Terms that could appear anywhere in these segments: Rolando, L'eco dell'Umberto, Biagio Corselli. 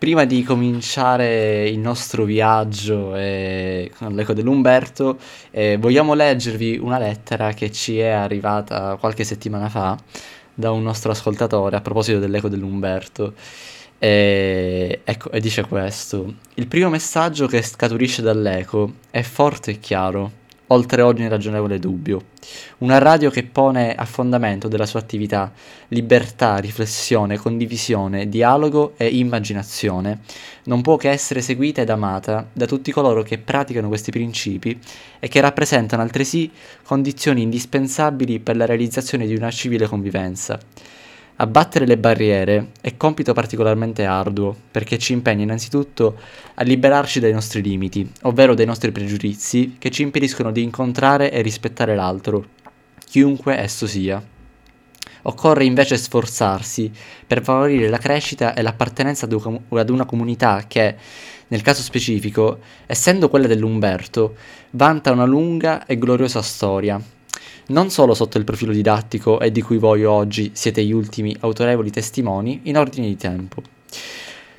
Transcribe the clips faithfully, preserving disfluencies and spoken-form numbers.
prima di cominciare il nostro viaggio eh, con l'Eco dell'Umberto, eh, vogliamo leggervi una lettera che ci è arrivata qualche settimana fa da un nostro ascoltatore a proposito dell'Eco dell'Umberto. E, ecco, e dice questo: il primo messaggio che scaturisce dall'Eco è forte e chiaro, oltre ogni ragionevole dubbio. Una radio che pone a fondamento della sua attività libertà, riflessione, condivisione, dialogo e immaginazione, non può che essere seguita ed amata da tutti coloro che praticano questi principi e che rappresentano altresì condizioni indispensabili per la realizzazione di una civile convivenza. Abbattere le barriere è compito particolarmente arduo, perché ci impegna innanzitutto a liberarci dai nostri limiti, ovvero dai nostri pregiudizi che ci impediscono di incontrare e rispettare l'altro, chiunque esso sia. Occorre invece sforzarsi per favorire la crescita e l'appartenenza ad una comunità che, nel caso specifico, essendo quella dell'Umberto, vanta una lunga e gloriosa storia, non solo sotto il profilo didattico e di cui voi oggi siete gli ultimi autorevoli testimoni in ordine di tempo.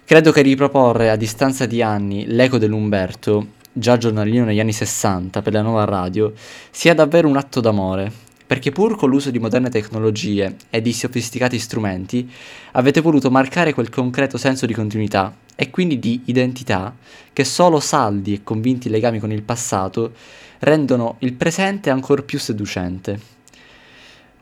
Credo che riproporre a distanza di anni l'Eco dell'Umberto, già giornalino negli anni sessanta per la nuova radio, sia davvero un atto d'amore, perché pur con l'uso di moderne tecnologie e di sofisticati strumenti avete voluto marcare quel concreto senso di continuità e quindi di identità che solo saldi e convinti legami con il passato rendono il presente ancor più seducente.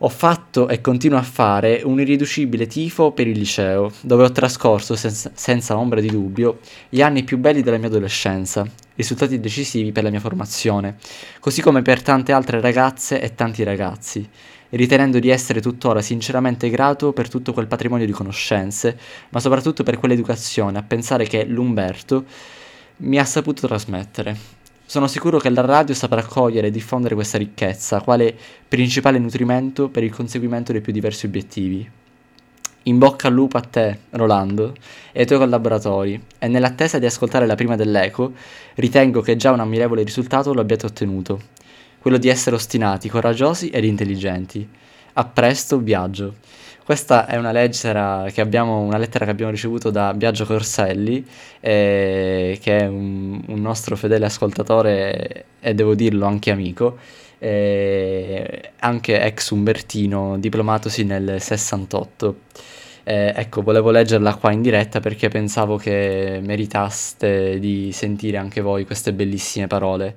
Ho fatto e continuo a fare un irriducibile tifo per il liceo, dove ho trascorso senza, senza ombra di dubbio gli anni più belli della mia adolescenza, risultati decisivi per la mia formazione, così come per tante altre ragazze e tanti ragazzi, ritenendo di essere tuttora sinceramente grato per tutto quel patrimonio di conoscenze, ma soprattutto per quell'educazione a pensare che l'Umberto mi ha saputo trasmettere. Sono sicuro che la radio saprà accogliere e diffondere questa ricchezza, quale principale nutrimento per il conseguimento dei più diversi obiettivi. In bocca al lupo a te, Rolando, e ai tuoi collaboratori, e nell'attesa di ascoltare la prima dell'Eco, ritengo che già un ammirevole risultato lo abbiate ottenuto, quello di essere ostinati, coraggiosi ed intelligenti. A presto, Biagio. Questa è una lettera che abbiamo, una lettera che abbiamo ricevuto da Biagio Corselli, eh, che è un, un nostro fedele ascoltatore e devo dirlo anche amico, eh, anche ex umbertino, diplomatosi nel sessantotto. Eh, ecco, volevo leggerla qua in diretta perché pensavo che meritaste di sentire anche voi queste bellissime parole.